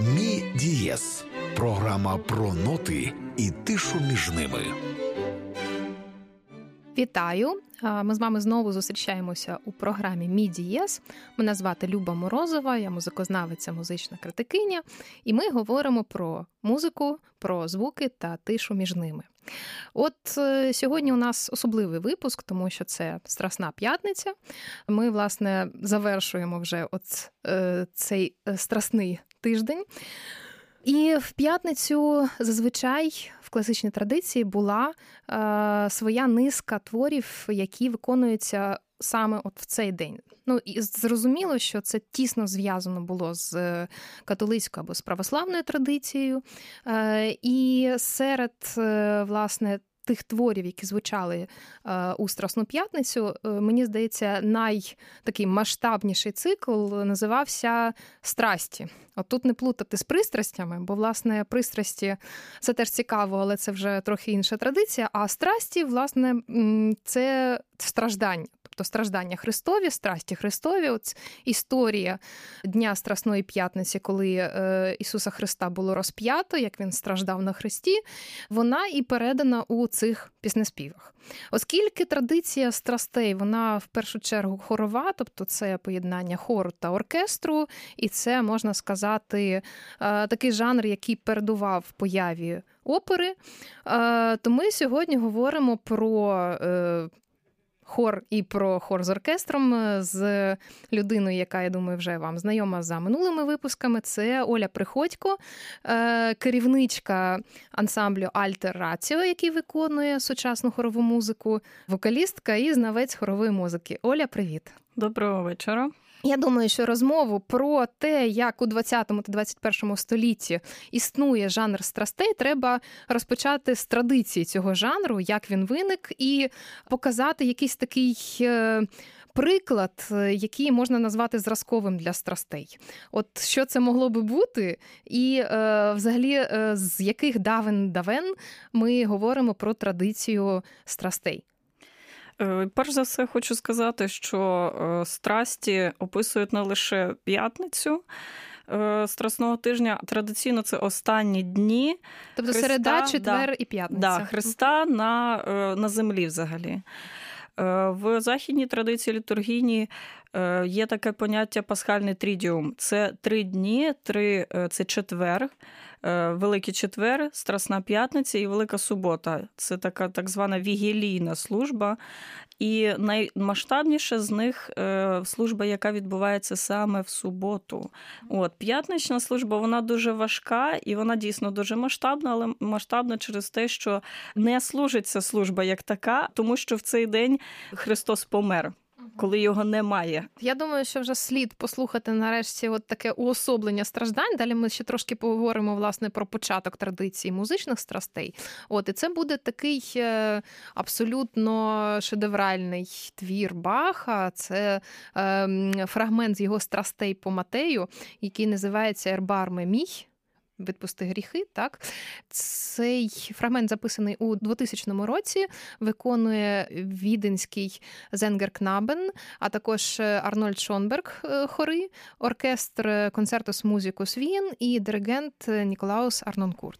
Мі-дієз. Програма про ноти і тишу між ними. Вітаю! Ми з вами знову зустрічаємося у програмі «Мі-дієз». Мене звати Люба Морозова, я музикознавиця, музична критикиня. І ми говоримо про музику, про звуки та тишу між ними. От сьогодні у нас особливий випуск, тому що це Страсна п'ятниця. Ми, власне, завершуємо вже цей страсний тиждень. І в п'ятницю зазвичай в класичній традиції була своя низка творів, які виконуються саме от в цей день. Ну, і зрозуміло, що це тісно зв'язано було з католицькою або з православною традицією. І серед, власне, тих творів, які звучали у Страсну п'ятницю, мені здається, найтакий масштабніший цикл називався «Страсті». От тут не плутати з пристрастями, бо, власне, пристрасті – це теж цікаво, але це вже трохи інша традиція, а страсті, власне, це страждання. То страждання Христові, страсті Христові, от історія Дня Страсної П'ятниці, коли Ісуса Христа було розп'ято, як Він страждав на хресті, вона і передана у цих піснеспівах. Оскільки традиція страстей, вона в першу чергу хорова, тобто це поєднання хору та оркестру, і це, можна сказати, такий жанр, який передував появі опери, то ми сьогодні говоримо про хор і про хор з оркестром з людиною, яка, я думаю, вже вам знайома за минулими випусками. Це Оля Приходько, керівничка ансамблю «Альтераціо», який виконує сучасну хорову музику, вокалістка і знавець хорової музики. Оля, привіт! Доброго вечора. Я думаю, що розмову про те, як у 20-му та 21-му столітті існує жанр страстей, треба розпочати з традиції цього жанру, як він виник, і показати якийсь такий приклад, який можна назвати зразковим для страстей. От що це могло би бути, і взагалі з яких давен ми говоримо про традицію страстей? Перш за все, хочу сказати, що страсті описують не лише п'ятницю Страсного тижня. Традиційно це останні дні. Тобто Христа, середа, четвер і п'ятниця. Да, Христа на землі взагалі. В західній традиції літургійній є таке поняття пасхальний трідіум. Це 3 дні, це четвер, Великий четвер, Страсна п'ятниця і Велика субота. Це така так звана вігілійна служба. І наймасштабніша з них служба, яка відбувається саме в суботу. От, п'ятнична служба, вона дуже важка і вона дійсно дуже масштабна, але масштабна через те, що не служиться служба як така, тому що в цей день Христос помер, коли його немає. Я думаю, що вже слід послухати нарешті от таке уособлення страждань. Далі ми ще трошки поговоримо, власне, про початок традиції музичних страстей. От, і це буде такий абсолютно шедевральний твір Баха. Це фрагмент з його «Страстей по Матею», який називається «Erbarme dich». «Відпусти гріхи», так? Цей фрагмент записаний у 2000 році, виконує віденський Зенгер-Кнабен, а також Арнольд Шонберг хори, оркестр Concentus Musicus Wien і диригент Ніколаус Арнонкур.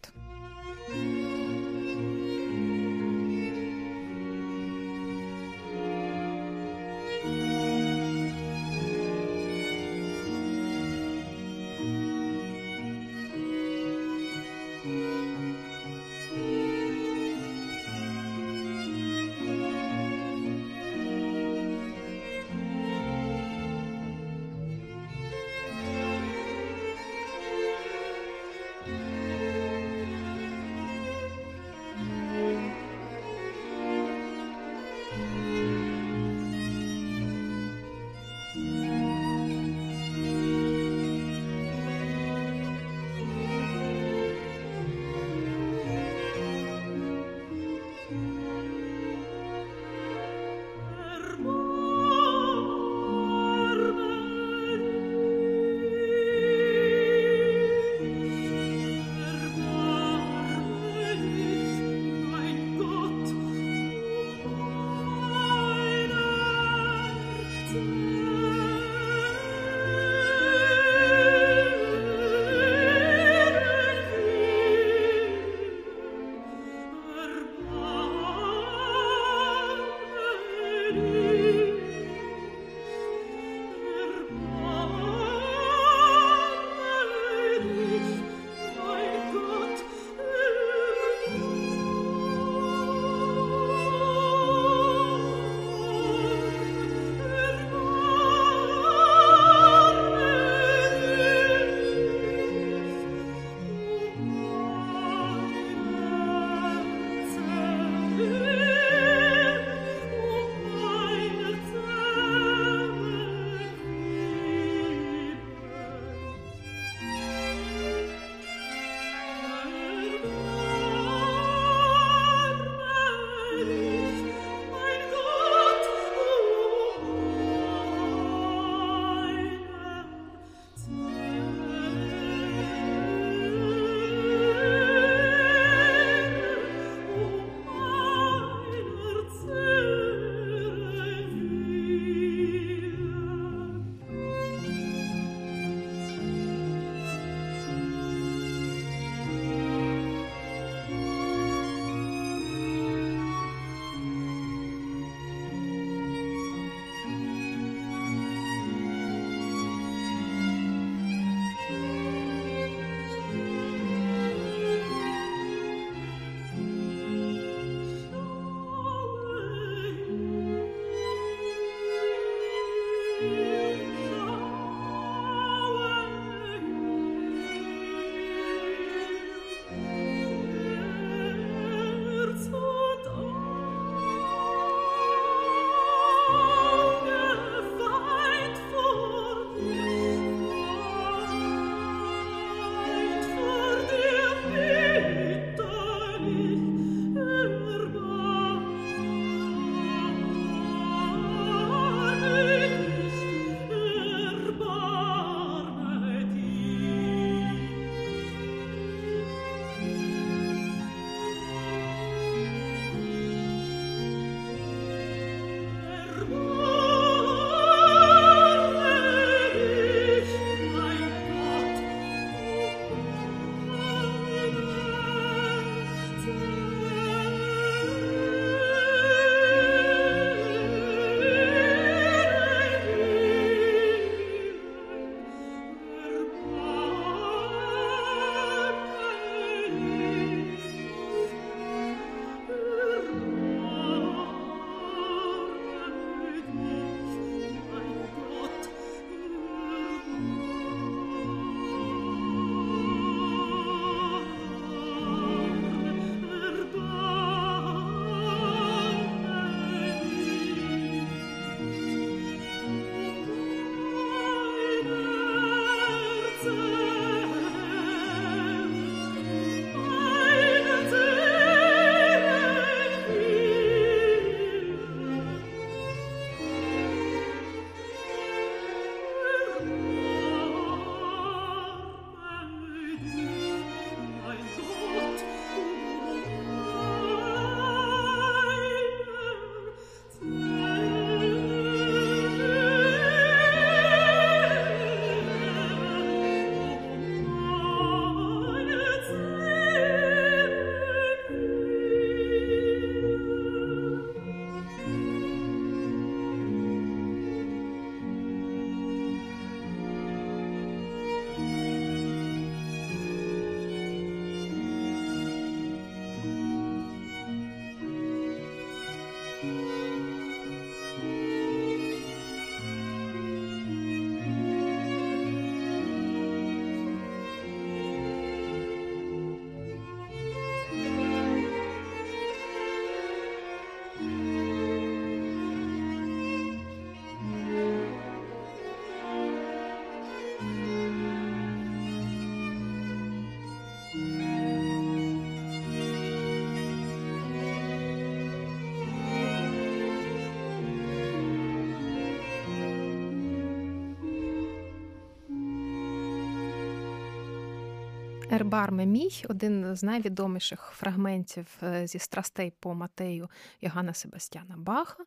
Erbarme dich – один з найвідоміших фрагментів зі «Страстей по Матею» Йоганна Себастьяна Баха.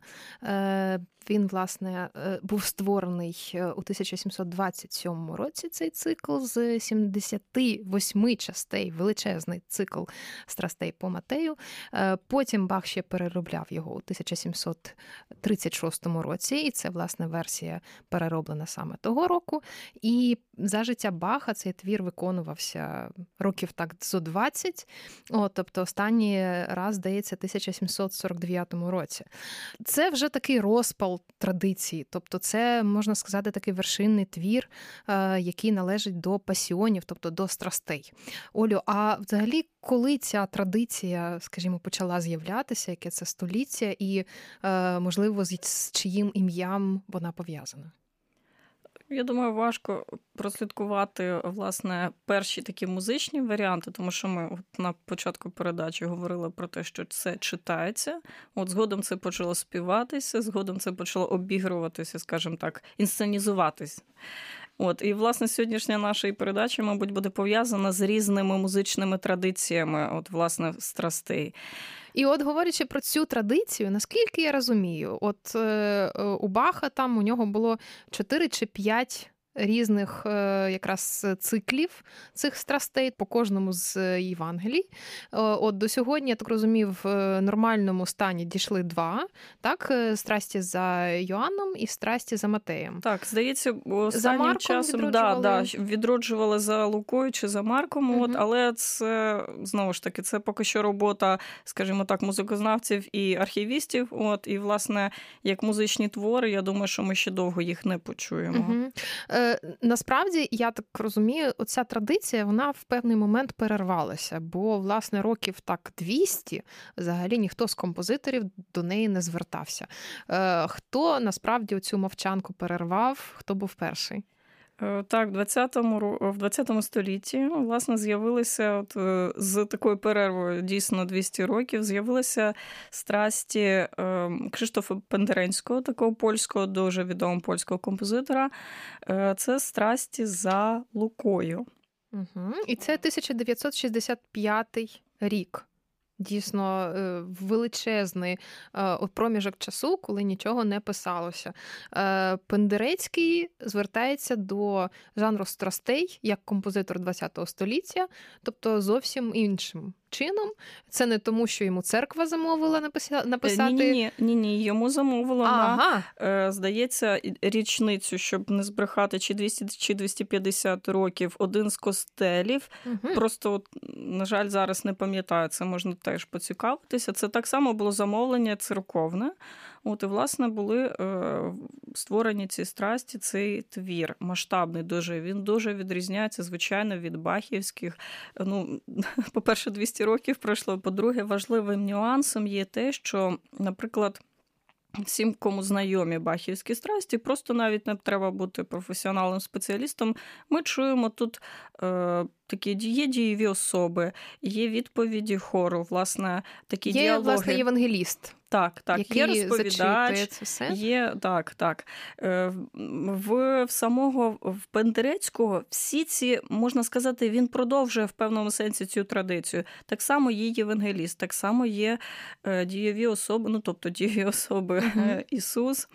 Він, власне, був створений у 1727 році, цей цикл, з 78 частей, величезний цикл «Страстей по Матею». Потім Бах ще переробляв його у 1736 році, і це, власне, версія перероблена саме того року. І за життя Баха цей твір виконувався років так зо 20, тобто останній раз, здається, в 1749 році. Це вже такий розпал традиції, тобто це, можна сказати, такий вершинний твір, який належить до пасіонів, тобто до страстей. Олю, а взагалі коли ця традиція, скажімо, почала з'являтися, яке це століття і, можливо, з чиїм ім'ям вона пов'язана? Я думаю, важко прослідкувати, власне, перші такі музичні варіанти, тому що ми на початку передачі говорили про те, що це читається. Згодом це почало співатися, згодом це почало обігруватися, скажімо так, інсценізуватися. І, власне, сьогоднішня наша передача, мабуть, буде пов'язана з різними музичними традиціями, власне, страстей. І говорячи про цю традицію, наскільки я розумію, у Баха там у нього було 4 чи 5 різних якраз циклів цих страстей по кожному з Євангелій. До сьогодні, я так розумів, в нормальному стані дійшли 2, так? Страсті за Йоанном і страсті за Матеєм. Так, здається, останнім часом відроджували за Лукою чи за Марком, але це, знову ж таки, це поки що робота, скажімо так, музикознавців і архівістів. І, власне, як музичні твори, я думаю, що ми ще довго їх не почуємо. Насправді, я так розумію, оця традиція, вона в певний момент перервалася, бо, власне, років так 200 взагалі ніхто з композиторів до неї не звертався. Хто, насправді, цю мовчанку перервав, хто був перший? Так, в 20-му столітті, власне, з'явилися, з такою перервою, дійсно, 200 років, з'явилися страсті Кшиштофа Пендеренського, такого польського, дуже відомого польського композитора. Це страсті за Лукою. І це 1965 рік. Дійсно, величезний проміжок часу, коли нічого не писалося. Пендерецький звертається до жанру страстей як композитор ХХ століття, тобто зовсім іншим чином. Це не тому, що йому церква замовила написати... Ні, йому замовила на, здається, річницю, щоб не збрехати, чи 200, чи 250 років, один з костелів. Просто, на жаль, зараз не пам'ятаю, це можна теж поцікавитися. Це так само було замовлення церковне. І, власне, були створені ці страсті, цей твір масштабний дуже. Він дуже відрізняється, звичайно, від бахівських. По-перше, 200 років пройшло. По-друге, важливим нюансом є те, що, наприклад, всім, кому знайомі бахівські страсті, просто навіть не треба бути професіоналом-спеціалістом, ми чуємо тут такі є дієві особи, є відповіді хору, власне, такі є, діалоги. Є, власне, євангеліст. Так, є розповідач, є, так. В самого Пендерецького всі ці, можна сказати, він продовжує в певному сенсі цю традицію. Так само є євангеліст, так само є дієві особи, тобто дієві особи Ісус.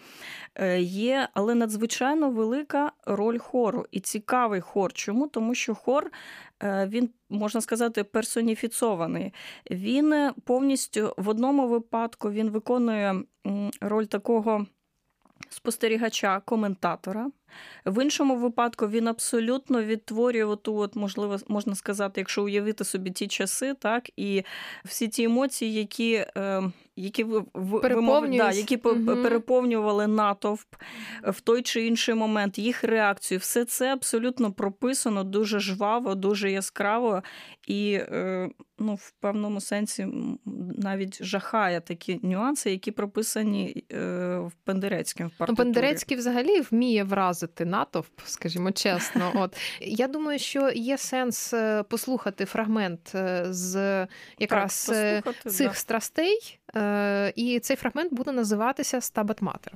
Є, але надзвичайно велика роль хору. І цікавий хор. Чому? Тому що хор, він, можна сказати, персоніфіцований. Він повністю в одному випадку він виконує роль такого спостерігача, коментатора. В іншому випадку він абсолютно відтворює можливо, можна сказати, якщо уявити собі ті часи, так, і всі ті емоції, які переповнювали натовп в той чи інший момент, їх реакцію. Все це абсолютно прописано дуже жваво, дуже яскраво і, в певному сенсі, навіть жахає такі нюанси, які прописані в Пендерецькому партитурі. Пендерецький взагалі вміє вразити натовп, скажімо чесно. Я думаю, що є сенс послухати фрагмент з якраз цих страстей, і цей фрагмент буде називатися «Stabat Mater».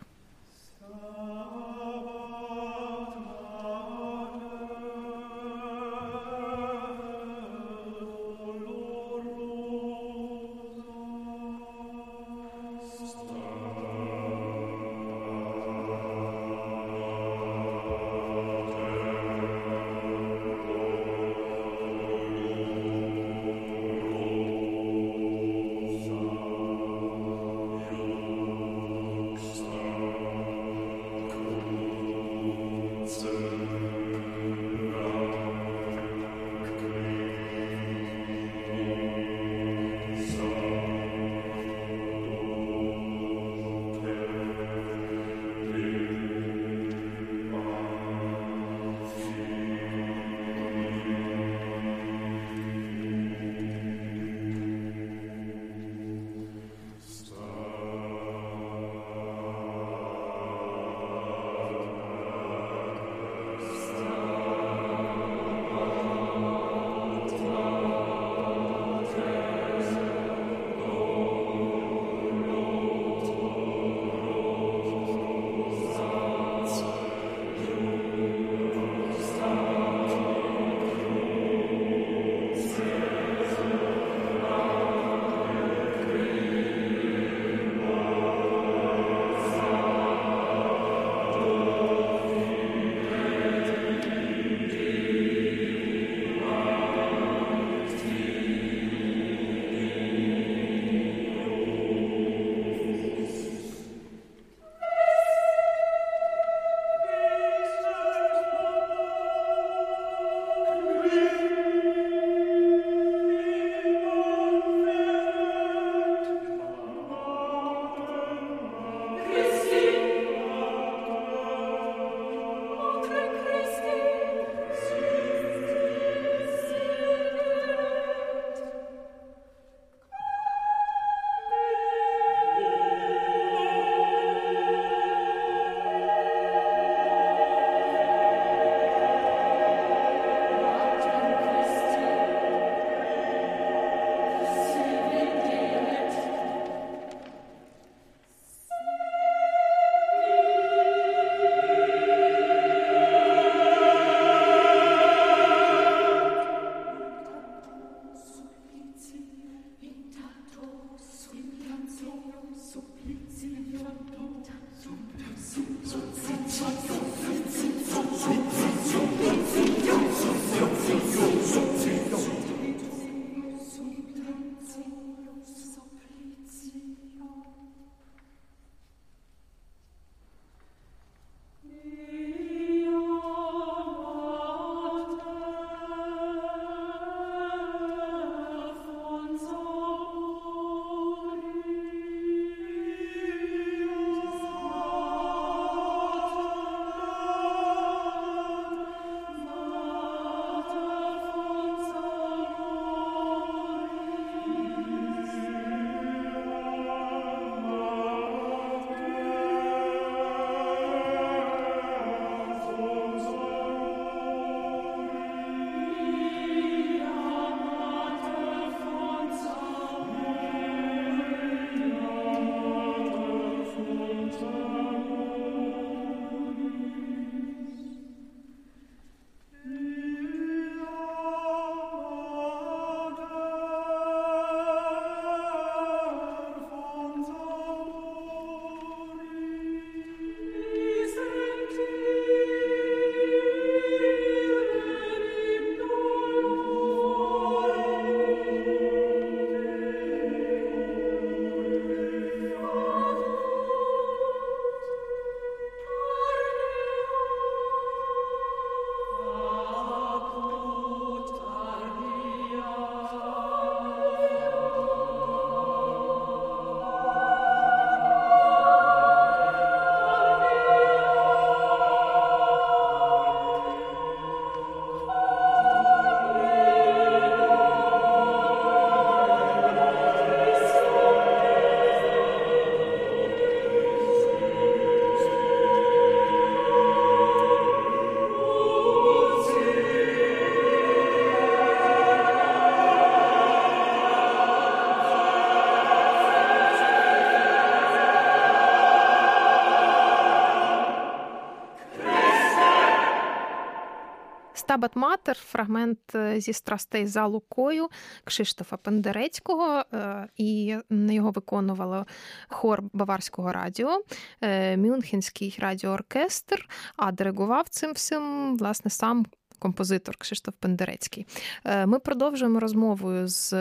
Stabat Mater, фрагмент зі «Страстей за Лукою» Кшиштофа Пендеренського, і його виконувало хор Баварського радіо, Мюнхенський радіооркестр, а диригував цим всім, власне, сам композитор Кшиштоф Пендеренський. Ми продовжуємо розмову з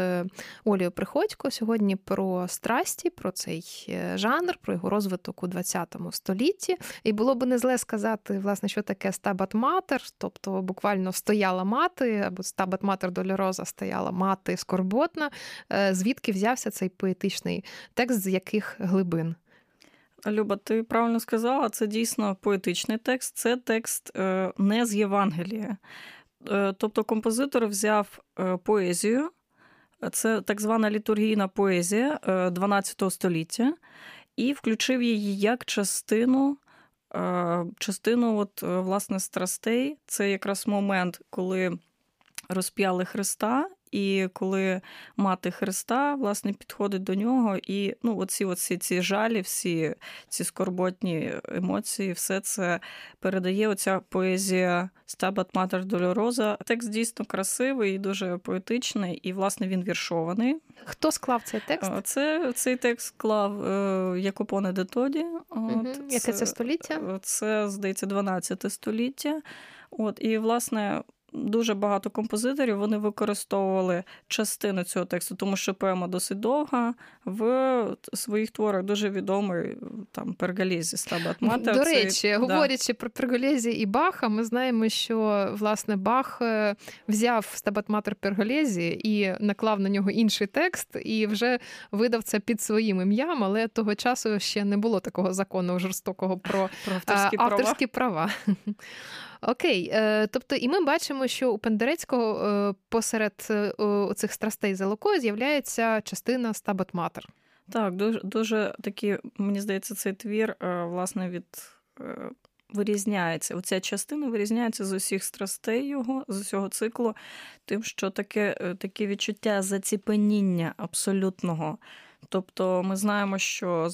Олею Приходько сьогодні про страсті, про цей жанр, про його розвиток у ХХ столітті. І було б не зле сказати, власне, що таке Stabat Mater, тобто буквально стояла мати, або Stabat Mater Dolorosa, стояла мати скорботна. Звідки взявся цей поетичний текст, з яких глибин? Люба, ти правильно сказала, це дійсно поетичний текст, це текст не з Євангелія. Тобто композитор взяв поезію, це так звана літургійна поезія XII століття, і включив її як частину от, власне, страстей. Це якраз момент, коли розп'яли Христа, і коли мати Христа, власне, підходить до нього, і ну, оці ці жалі, всі ці скорботні емоції, все це передає оця поезія «Stabat Mater Dolorosa». Текст дійсно красивий і дуже поетичний, і, власне, він віршований. Хто склав цей текст? Цей текст склав Якопоне да Тоді. Яке це століття? Це, здається, 12 століття. І, власне, дуже багато композиторів, вони використовували частину цього тексту, тому що поема досить довга. В своїх творах дуже відомий там Перголезі, Stabat Mater. До речі, говорячи про Перголезі і Баха, ми знаємо, що, власне, Бах взяв Stabat Mater Перголезі і наклав на нього інший текст, і вже видав це під своїм ім'ям, але того часу ще не було такого закону жорстокого про авторські права. Окей, тобто і ми бачимо, що у Пендерецького посеред цих страстей за Лукою з'являється частина Stabat Mater. Так, дуже такі, мені здається, цей твір, власне, вирізняється. Оця частина вирізняється з усіх страстей його, з усього циклу, тим, що таке відчуття заціпеніння абсолютного. Тобто ми знаємо, що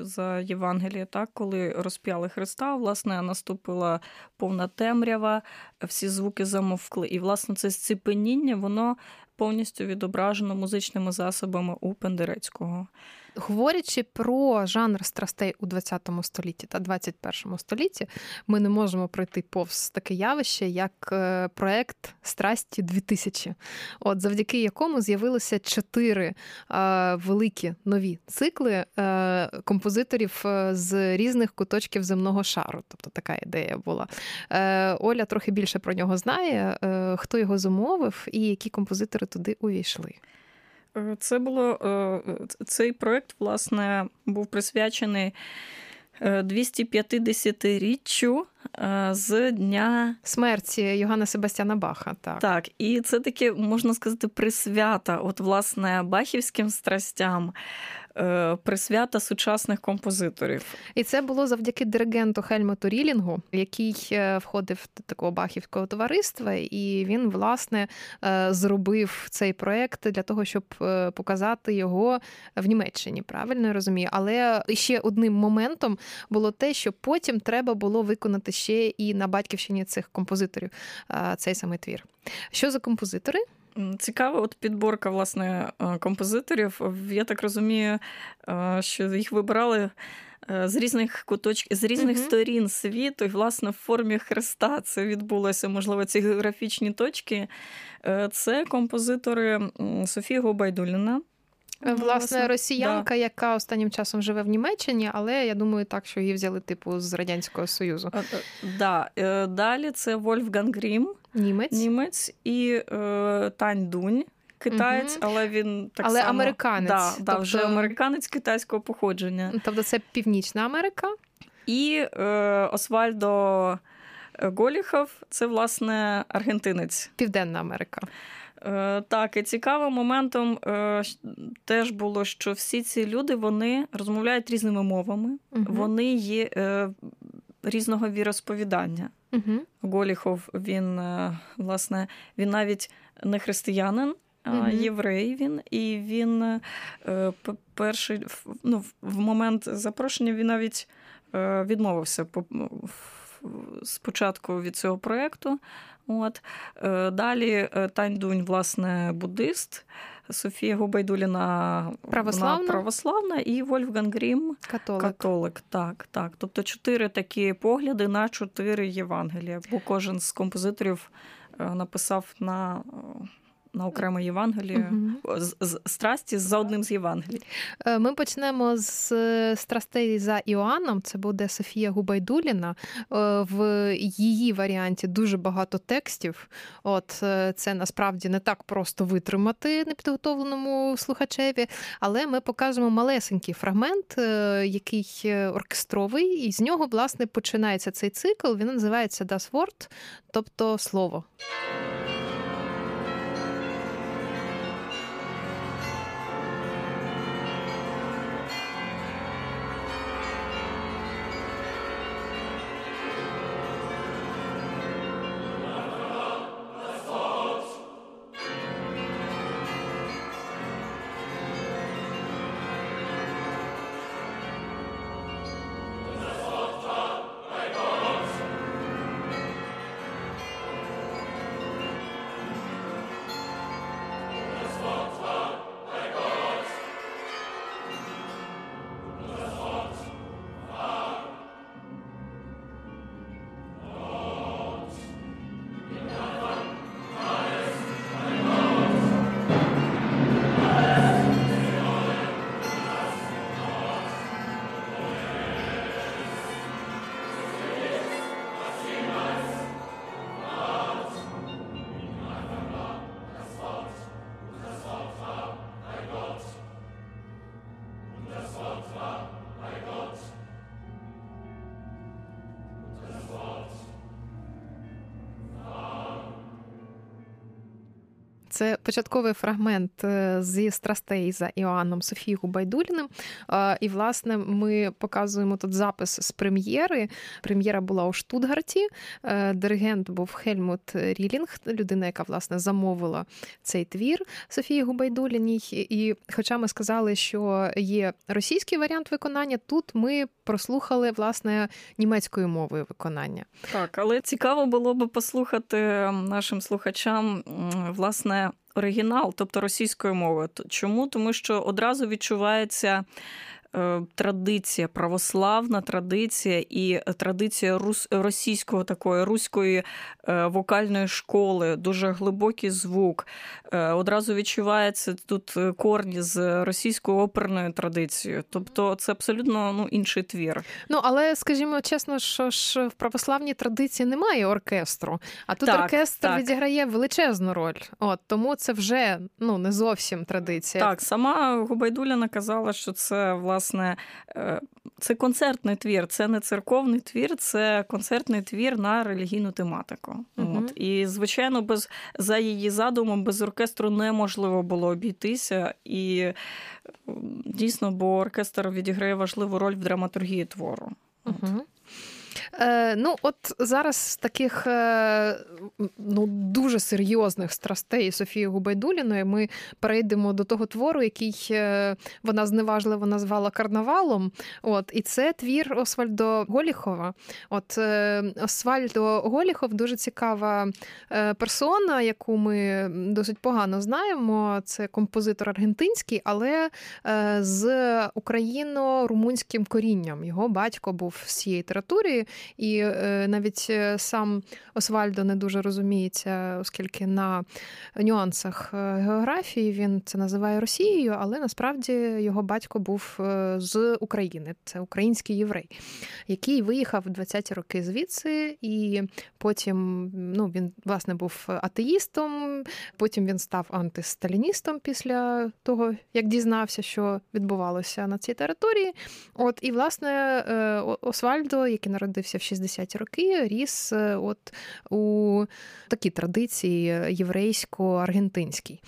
за Євангеліє, так, коли розп'яли Христа, власне, наступила повна темрява, всі звуки замовкли. І, власне, це зціпеніння, воно повністю відображено музичними засобами у Пендерецького. Говорячи про жанр страстей у ХХ столітті та ХХІ столітті, ми не можемо пройти повз таке явище, як проект «Страсті 2000», завдяки якому з'явилися 4 великі нові цикли композиторів з різних куточків земного шару. Тобто така ідея була. Оля трохи більше про нього знає, хто його зумовив і які композитори туди увійшли. Цей проєкт, власне, був присвячений 250-річчю з дня смерті Йоганна Себастьяна Баха. Так, і це таке, можна сказати, присвята, от, власне, бахівським страстям, присвята сучасних композиторів. І це було завдяки диригенту Хельмуту Рілінгу, який входив до такого бахівського товариства, і він, власне, зробив цей проєкт для того, щоб показати його в Німеччині, правильно я розумію? Але ще одним моментом було те, що потім треба було виконати ще і на батьківщині цих композиторів цей самий твір. Що за композитори? Цікава от підборка, власне, композиторів. Я так розумію, що їх вибирали з різних куточків, з різних сторін світу, і, власне, в формі хреста це відбулося, можливо, ці географічні точки. Це композитори Софії Губайдуліна. Власне, росіянка, яка останнім часом живе в Німеччині, але я думаю так, що її взяли типу з Радянського Союзу. Далі це Вольфганг Грім. Німець і Тань Дунь, китаєць, але він так але само... Але американець. Тобто... вже американець китайського походження. Тобто це Північна Америка. І Освальдо Голіхов, це, власне, аргентинець. Південна Америка. Так, і цікавим моментом теж було, що всі ці люди, вони розмовляють різними мовами, вони є різного віросповідання. Голіхов, він, власне, він навіть не християнин, а єврей він, і він перший, в момент запрошення він навіть відмовився спочатку від цього проєкту. От. Далі Тань Дунь, власне, буддист, Софія Губайдуліна православна і Вольфганг Грім католик. Так. Тобто 4 такі погляди на 4 Євангелія, бо кожен з композиторів написав на окрему Євангелію, страсті за одним з Євангелій. Ми почнемо з страстей за Іоанном, це буде Софія Губайдуліна. В її варіанті дуже багато текстів. От, це насправді не так просто витримати непідготовленому слухачеві, але ми покажемо малесенький фрагмент, який оркестровий, і з нього, власне, починається цей цикл. Він називається «Das Wort», тобто «Слово». Це початковий фрагмент зі «Страстей за Іоанном» Софії Губайдуліним. І, власне, ми показуємо тут запис з прем'єри. Прем'єра була у Штутгарті. Диригент був Хельмут Рілінг, людина, яка, власне, замовила цей твір Софії Губайдуліній. І хоча ми сказали, що є російський варіант виконання, тут ми прослухали, власне, німецькою мовою виконання. Так, але цікаво було би послухати нашим слухачам, власне, оригінал, тобто російською мовою. Чому? Тому що одразу відчувається традиція, православна традиція і традиція російського такої, руської вокальної школи, дуже глибокий звук. Одразу відчувається тут корні з російською оперною традицією. Тобто це абсолютно інший твір. Але, скажімо чесно, що ж в православній традиції немає оркестру, а тут оркестр відіграє величезну роль. От, тому це вже не зовсім традиція. Так, сама Губайдуліна казала, що це, власне, це концертний твір, це не церковний твір, це концертний твір на релігійну тематику. От. І, звичайно, за її задумом, без оркестру неможливо було обійтися. І дійсно, бо оркестр відіграє важливу роль в драматургії твору. Угу. Зараз з таких дуже серйозних страстей Софії Губайдуліної ми перейдемо до того твору, який вона зневажливо назвала «Карнавалом». От, і це твір Освальдо Голіхова. От, Освальдо Голіхов дуже цікава персона, яку ми досить погано знаємо. Це композитор аргентинський, але з україно-румунським корінням. Його батько був з цієї території. І навіть сам Освальдо не дуже розуміється, оскільки на нюансах географії він це називає Росією, але насправді його батько був з України. Це український єврей, який виїхав в 20-ті роки звідси, і потім він, власне, був атеїстом, потім він став антисталіністом після того, як дізнався, що відбувалося на цій території. От, і, власне, Освальдо, який народився в 60-ті роки, ріс у такій традиції єврейсько-аргентинській.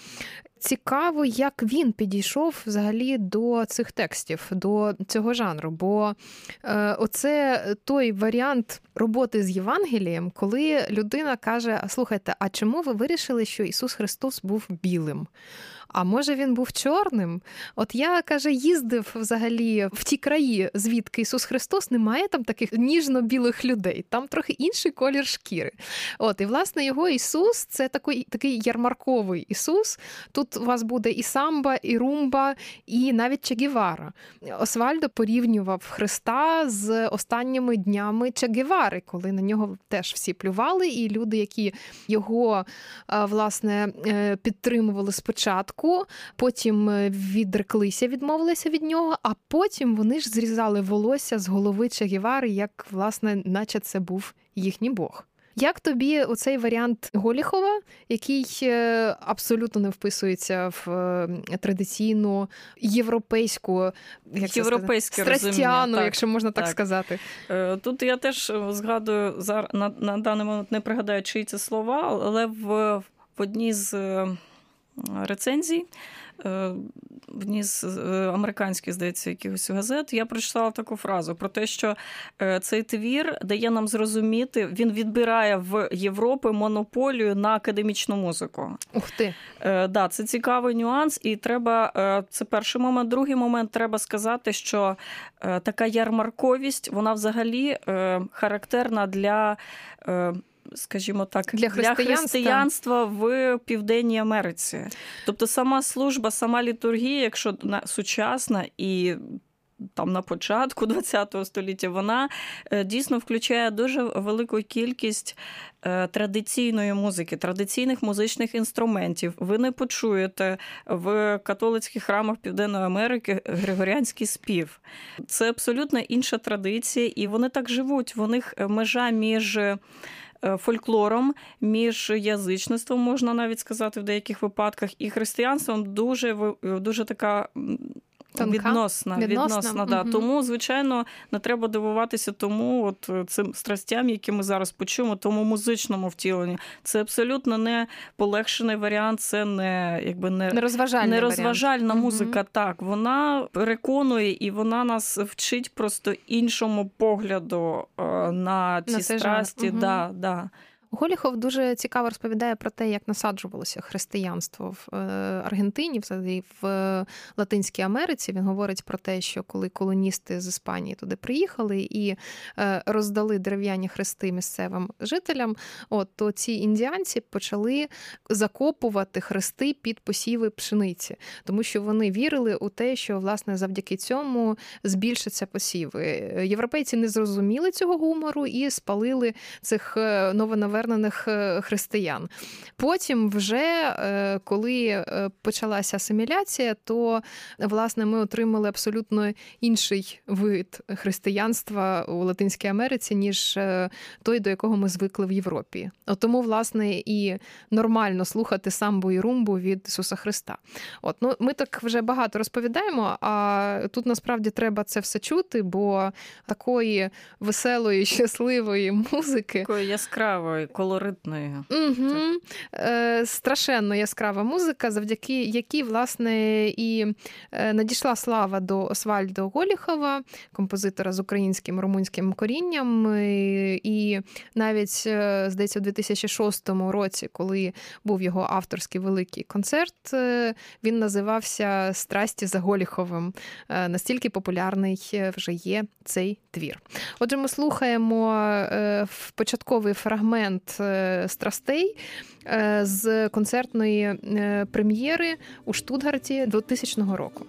Цікаво, як він підійшов взагалі до цих текстів, до цього жанру, бо оце той варіант роботи з Євангелієм, коли людина каже, слухайте, а чому ви вирішили, що Ісус Христос був білим? А може він був чорним? От я, каже, їздив взагалі в ті краї, звідки Ісус Христос, немає там таких ніжно-білих людей, там трохи інший колір шкіри. От, і, власне, його Ісус, це такий ярмарковий Ісус. Тут у вас буде і самба, і румба, і навіть Че Гевара. Освальдо порівнював Христа з останніми днями Че Гевари, коли на нього теж всі плювали, і люди, які його, власне, підтримували спочатку, потім відреклися, відмовилися від нього, а потім вони ж зрізали волосся з голови Че Гевари, як, власне, наче це був їхній Бог. Як тобі оцей варіант Голіхова, який абсолютно не вписується в традиційну європейську, страстіану, якщо можна так сказати? Тут я теж згадую, на даний момент не пригадаю, чиї це слова, але в одній з рецензій, вніс американський, здається, якихось газет, я прочитала таку фразу про те, що цей твір дає нам зрозуміти, він відбирає в Європі монополію на академічну музику. Ух ти! Да, це цікавий нюанс, і треба, це перший момент. Другий момент, треба сказати, що така ярмарковість, вона взагалі характерна для, скажімо так, для християнства в Південній Америці. Тобто сама служба, сама літургія, якщо сучасна і там на початку ХХ століття, вона дійсно включає дуже велику кількість традиційної музики, традиційних музичних інструментів. Ви не почуєте в католицьких храмах Південної Америки григоріанський спів. Це абсолютно інша традиція, і вони так живуть. В них межа між фольклором, між язичництвом, можна навіть сказати в деяких випадках, і християнством дуже, дуже така тонка, відносна. Да. Угу. Тому, звичайно, не треба дивуватися тому от цим страстям, які ми зараз почуємо, тому музичному втіленню. Це абсолютно не полегшений варіант, це не, якби, нерозважальна музика. Угу. Так, вона переконує і вона нас вчить просто іншому погляду на ці страсті. Угу. Да. Голіхов дуже цікаво розповідає про те, як насаджувалося християнство в Аргентині, в Латинській Америці. Він говорить про те, що коли колоністи з Іспанії туди приїхали і роздали дерев'яні хрести місцевим жителям, то ці індіанці почали закопувати хрести під посіви пшениці, тому що вони вірили у те, що, власне, завдяки цьому збільшаться посіви. Європейці не зрозуміли цього гумору і спалили цих новонавернених християн. Потім вже, коли почалася асиміляція, то, власне, ми отримали абсолютно інший вид християнства у Латинській Америці, ніж той, до якого ми звикли в Європі. Тому, власне, і нормально слухати самбу і румбу від Ісуса Христа. Ми так вже багато розповідаємо, а тут, насправді, треба це все чути, бо такої веселої, щасливої музики... Такої яскравої, колоритної. Угу. Страшенно яскрава музика, завдяки якій, власне, і надійшла слава до Освальдо Голіхова, композитора з українським, румунським корінням. І навіть, здається, у 2006 році, коли був його авторський великий концерт, він називався «Страсті за Голіховим». Настільки популярний вже є цей твір. Отже, ми слухаємо початковий фрагмент «Страстей» з концертної прем'єри у Штутгарті 2000 року.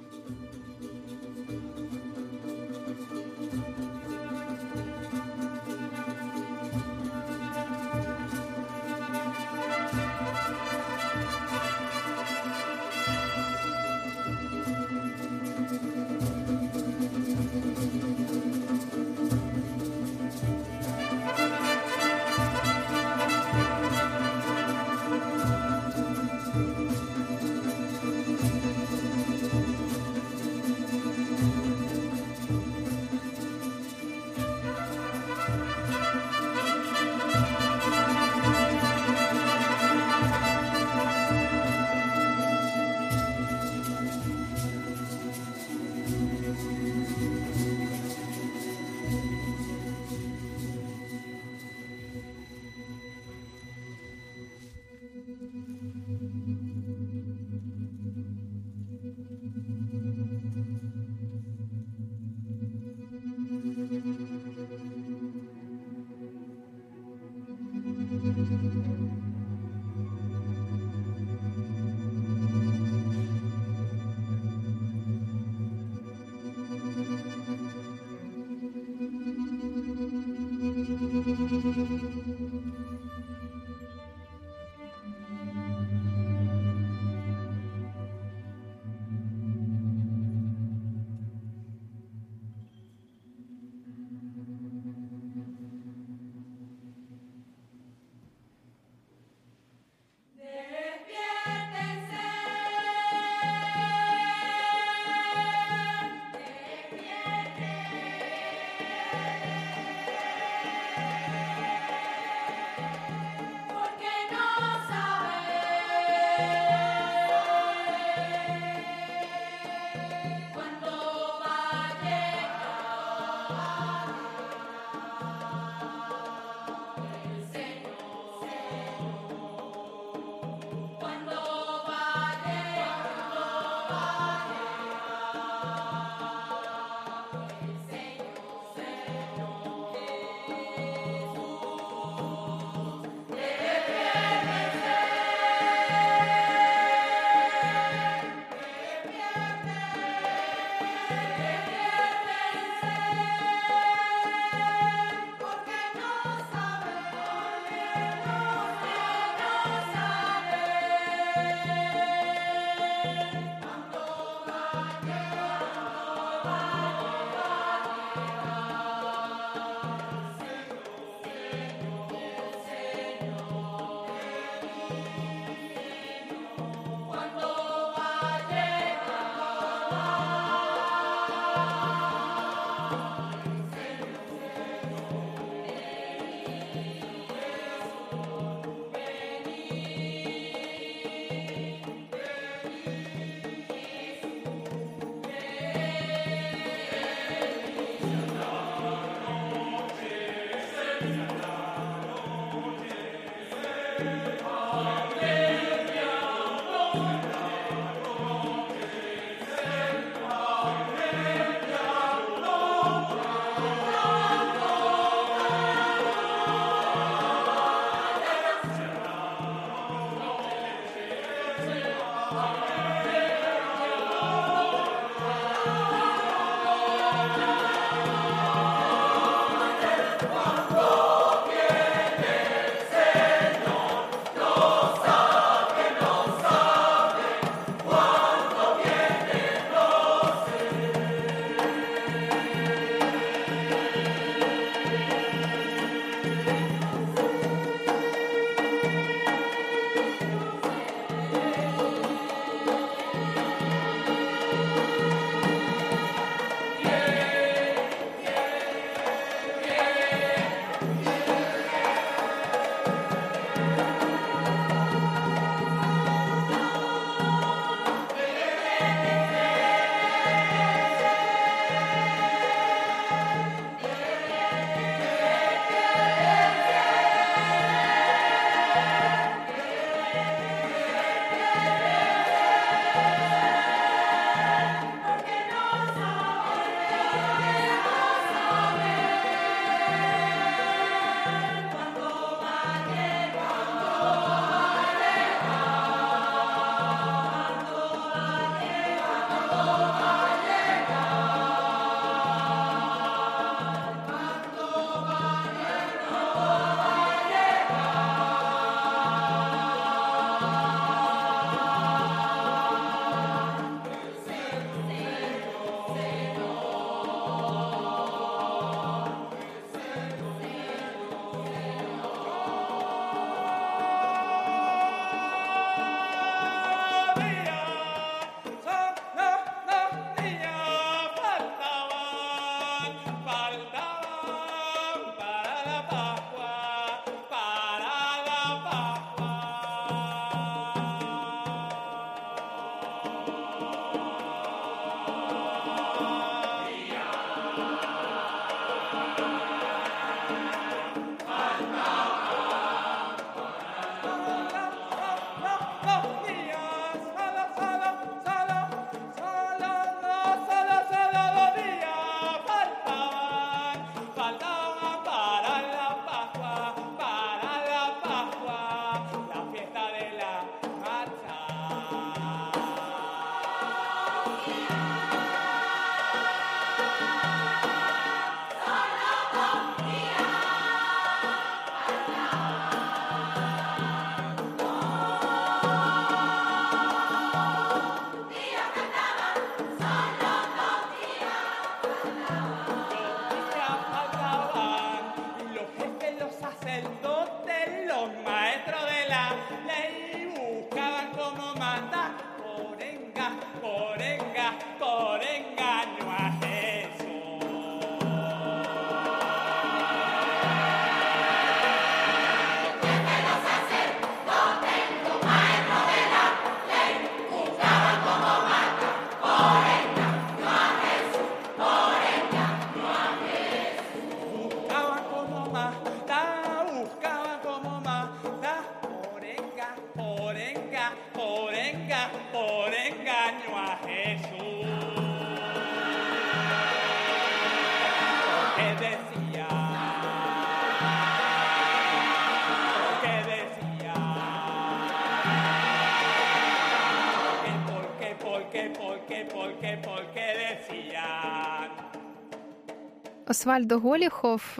Освальдо Голіхов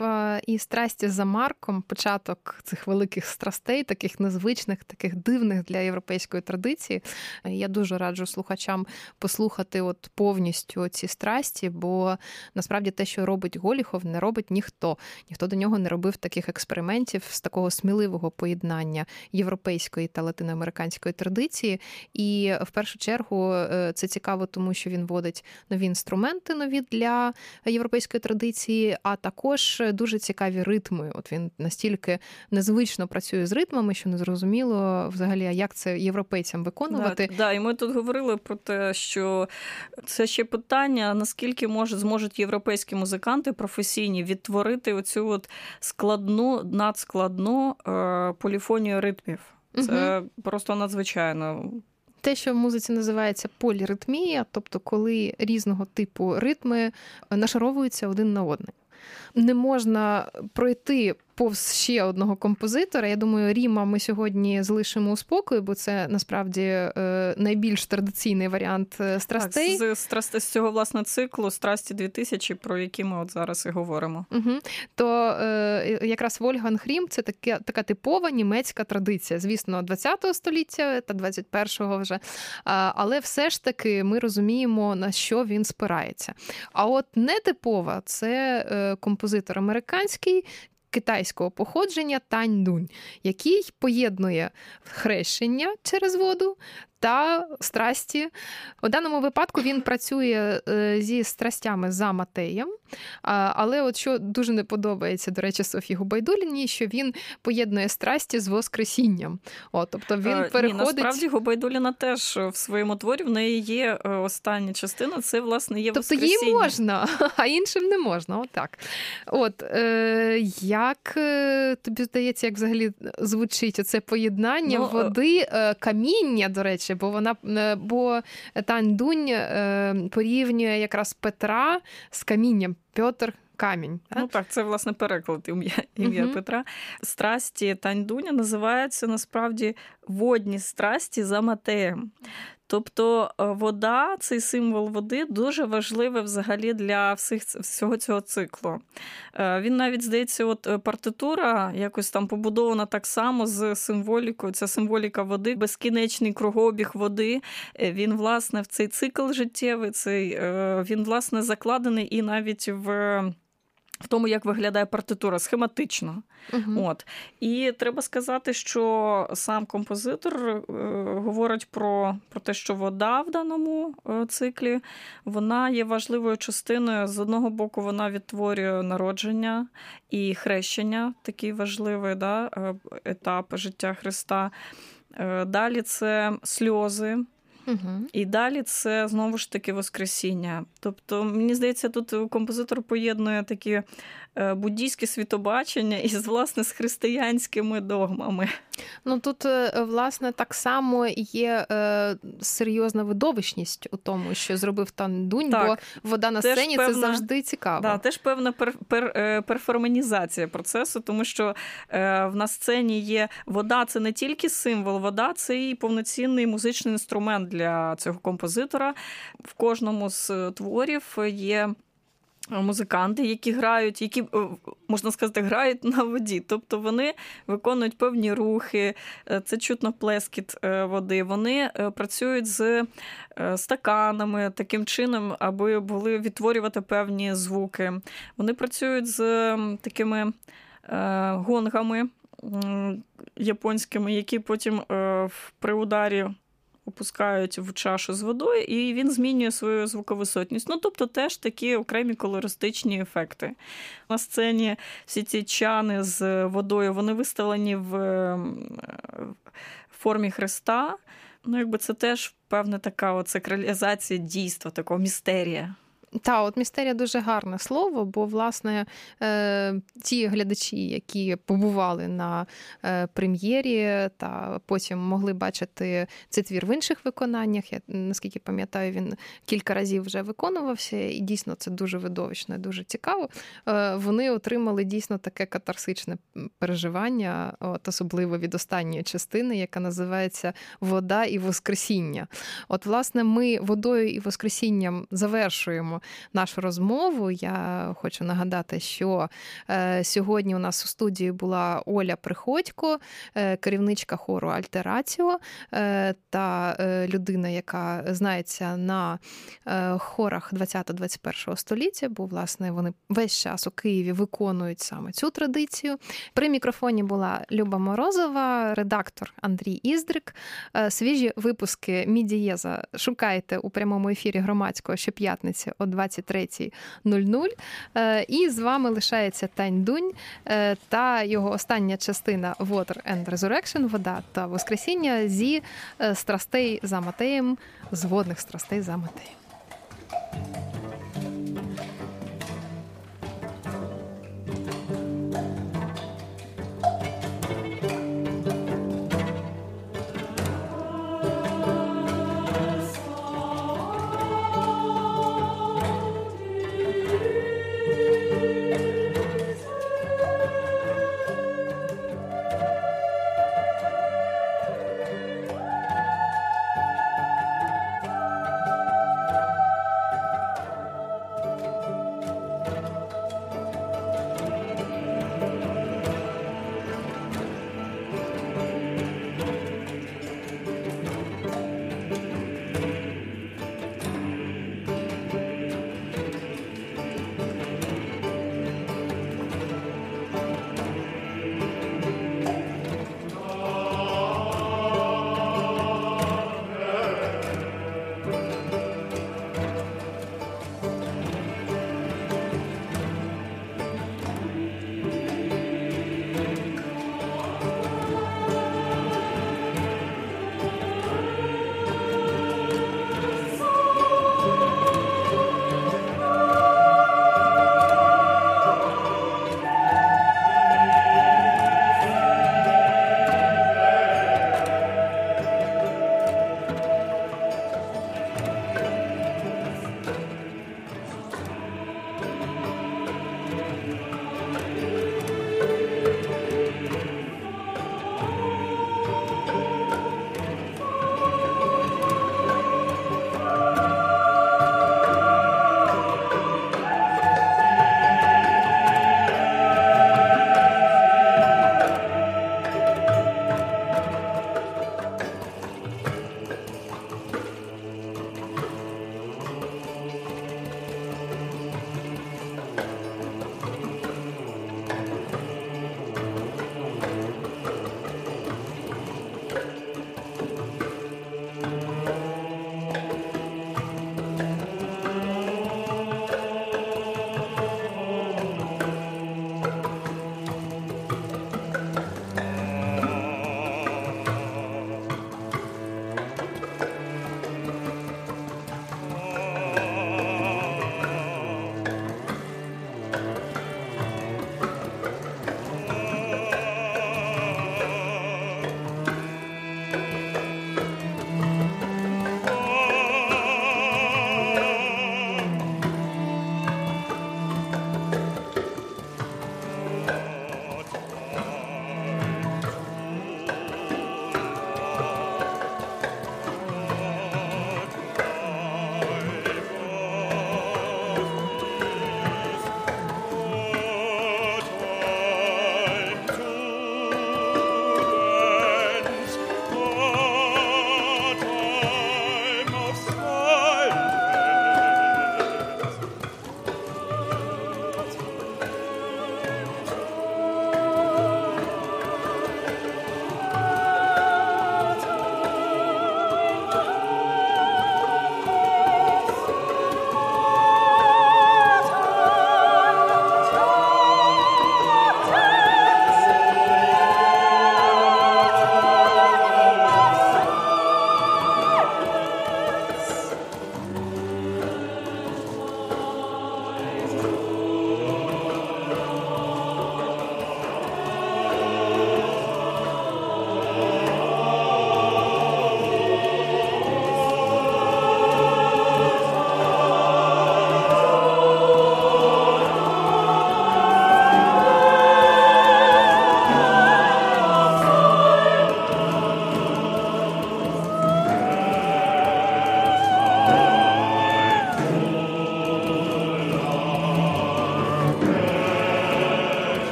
і «Страсті за Марком», початок цих великих страстей, таких незвичних, таких дивних для європейської традиції. Я дуже раджу слухачам послухати от повністю ці страсті, бо насправді те, що робить Голіхов, не робить ніхто. Ніхто до нього не робив таких експериментів з такого сміливого поєднання європейської та латиноамериканської традиції. І в першу чергу це цікаво, тому що він вводить нові інструменти, нові для європейської традиції, а також дуже цікаві ритми. От він настільки незвично працює з ритмами, що не зрозуміло взагалі, як це європейцям виконувати. І ми тут говорили про те, що це ще питання, наскільки зможуть європейські музиканти професійні відтворити оцю от складну, надскладну поліфонію ритмів. Це просто надзвичайно. Те, що в музиці називається поліритмія, тобто коли різного типу ритми нашаровуються один на один. Не можна пройти повз ще одного композитора. Я думаю, Ріма ми сьогодні залишимо у спокою, бо це, насправді, найбільш традиційний варіант страстей. З цього, власне, циклу «Страсті 2000», про які ми от зараз і говоримо. То якраз Вольфганг Грім – це така типова німецька традиція. Звісно, 20-го століття та 21-го вже. Але все ж таки ми розуміємо, на що він спирається. А от нетипова – це композитор американський, китайського походження Тань Дунь, який поєднує хрещення через воду та страсті. У даному випадку він працює зі страстями за Матеєм, але от що дуже не подобається, до речі, Софії Губайдуліній, що він поєднує страсті з Воскресінням. Тобто він переходить... Насправді Губайдуліна теж в своєму творі, в неї є остання частина, це, власне, є Воскресіння. Тобто їй можна, а іншим не можна. Отак. Як тобі здається, як взагалі звучить оце поєднання води, каміння, до речі, бо Тань Дунь порівнює якраз Петра з камінням. Петр – камінь. Так, це, власне, переклад ім'я Петра. Страсті Тань Дуня називаються, насправді, водні страсті за Матеєм. Тобто вода, цей символ води, дуже важливий взагалі для всього цього циклу. Він навіть, здається, партитура якось там побудована так само з символікою. Ця символіка води, безкінечний кругообіг води, він, власне, в цей цикл життєвий, він, власне, закладений і навіть в тому, як виглядає партитура, схематично. І треба сказати, що сам композитор говорить про те, що вода в даному циклі, вона є важливою частиною. З одного боку, вона відтворює народження і хрещення, такий важливий етап життя Христа. Далі це сльози. І далі це, знову ж таки, Воскресіння. Тобто, мені здається, тут композитор поєднує такі буддійські світобачення із, власне, з християнськими догмами. Тут, власне, так само є серйозна видовищність у тому, що зробив Тань Дунь, бо вода на сцені – це завжди цікаво. Теж певна перформанізація процесу, тому що на сцені є вода – це не тільки символ, вода – це і повноцінний музичний інструмент для цього композитора. В кожному з творів є музиканти, які грають, які, можна сказати, грають на воді. Тобто вони виконують певні рухи, це чутно плескіт води. Вони працюють з стаканами таким чином, аби були відтворювати певні звуки. Вони працюють з такими гонгами японськими, які потім при ударі опускають в чашу з водою, і він змінює свою звуковисотність. Ну, тобто теж такі окремі колористичні ефекти. На сцені всі ці чани з водою, вони виставлені в формі хреста. Ну, якби це теж певна така от сакралізація дійства, такого містерія. Та, от містерія дуже гарне слово, бо, власне, ті глядачі, які побували на прем'єрі та потім могли бачити цей твір в інших виконаннях, я, наскільки пам'ятаю, він кілька разів вже виконувався, і дійсно це дуже видовищно і дуже цікаво, вони отримали дійсно таке катарсичне переживання, от, особливо від останньої частини, яка називається «Вода і воскресіння». От, власне, ми водою і воскресінням завершуємо нашу розмову. Я хочу нагадати, що сьогодні у нас у студії була Оля Приходько, керівничка хору «Альтераціо» та людина, яка знається на хорах 20-21 століття, бо, власне, вони весь час у Києві виконують саме цю традицію. При мікрофоні була Люба Морозова, редактор Андрій Іздрик. Свіжі випуски «Мі-дієза» шукайте у прямому ефірі Громадського щоп'ятниці о 23:00. І з вами лишається Тань Дунь та його остання частина «Water and Resurrection» – «Вода та воскресіння» зі «Страстей за Матеєм», з водних «Страстей за Матеєм».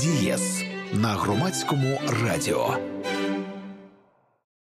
«Дієз» на Громадському радіо.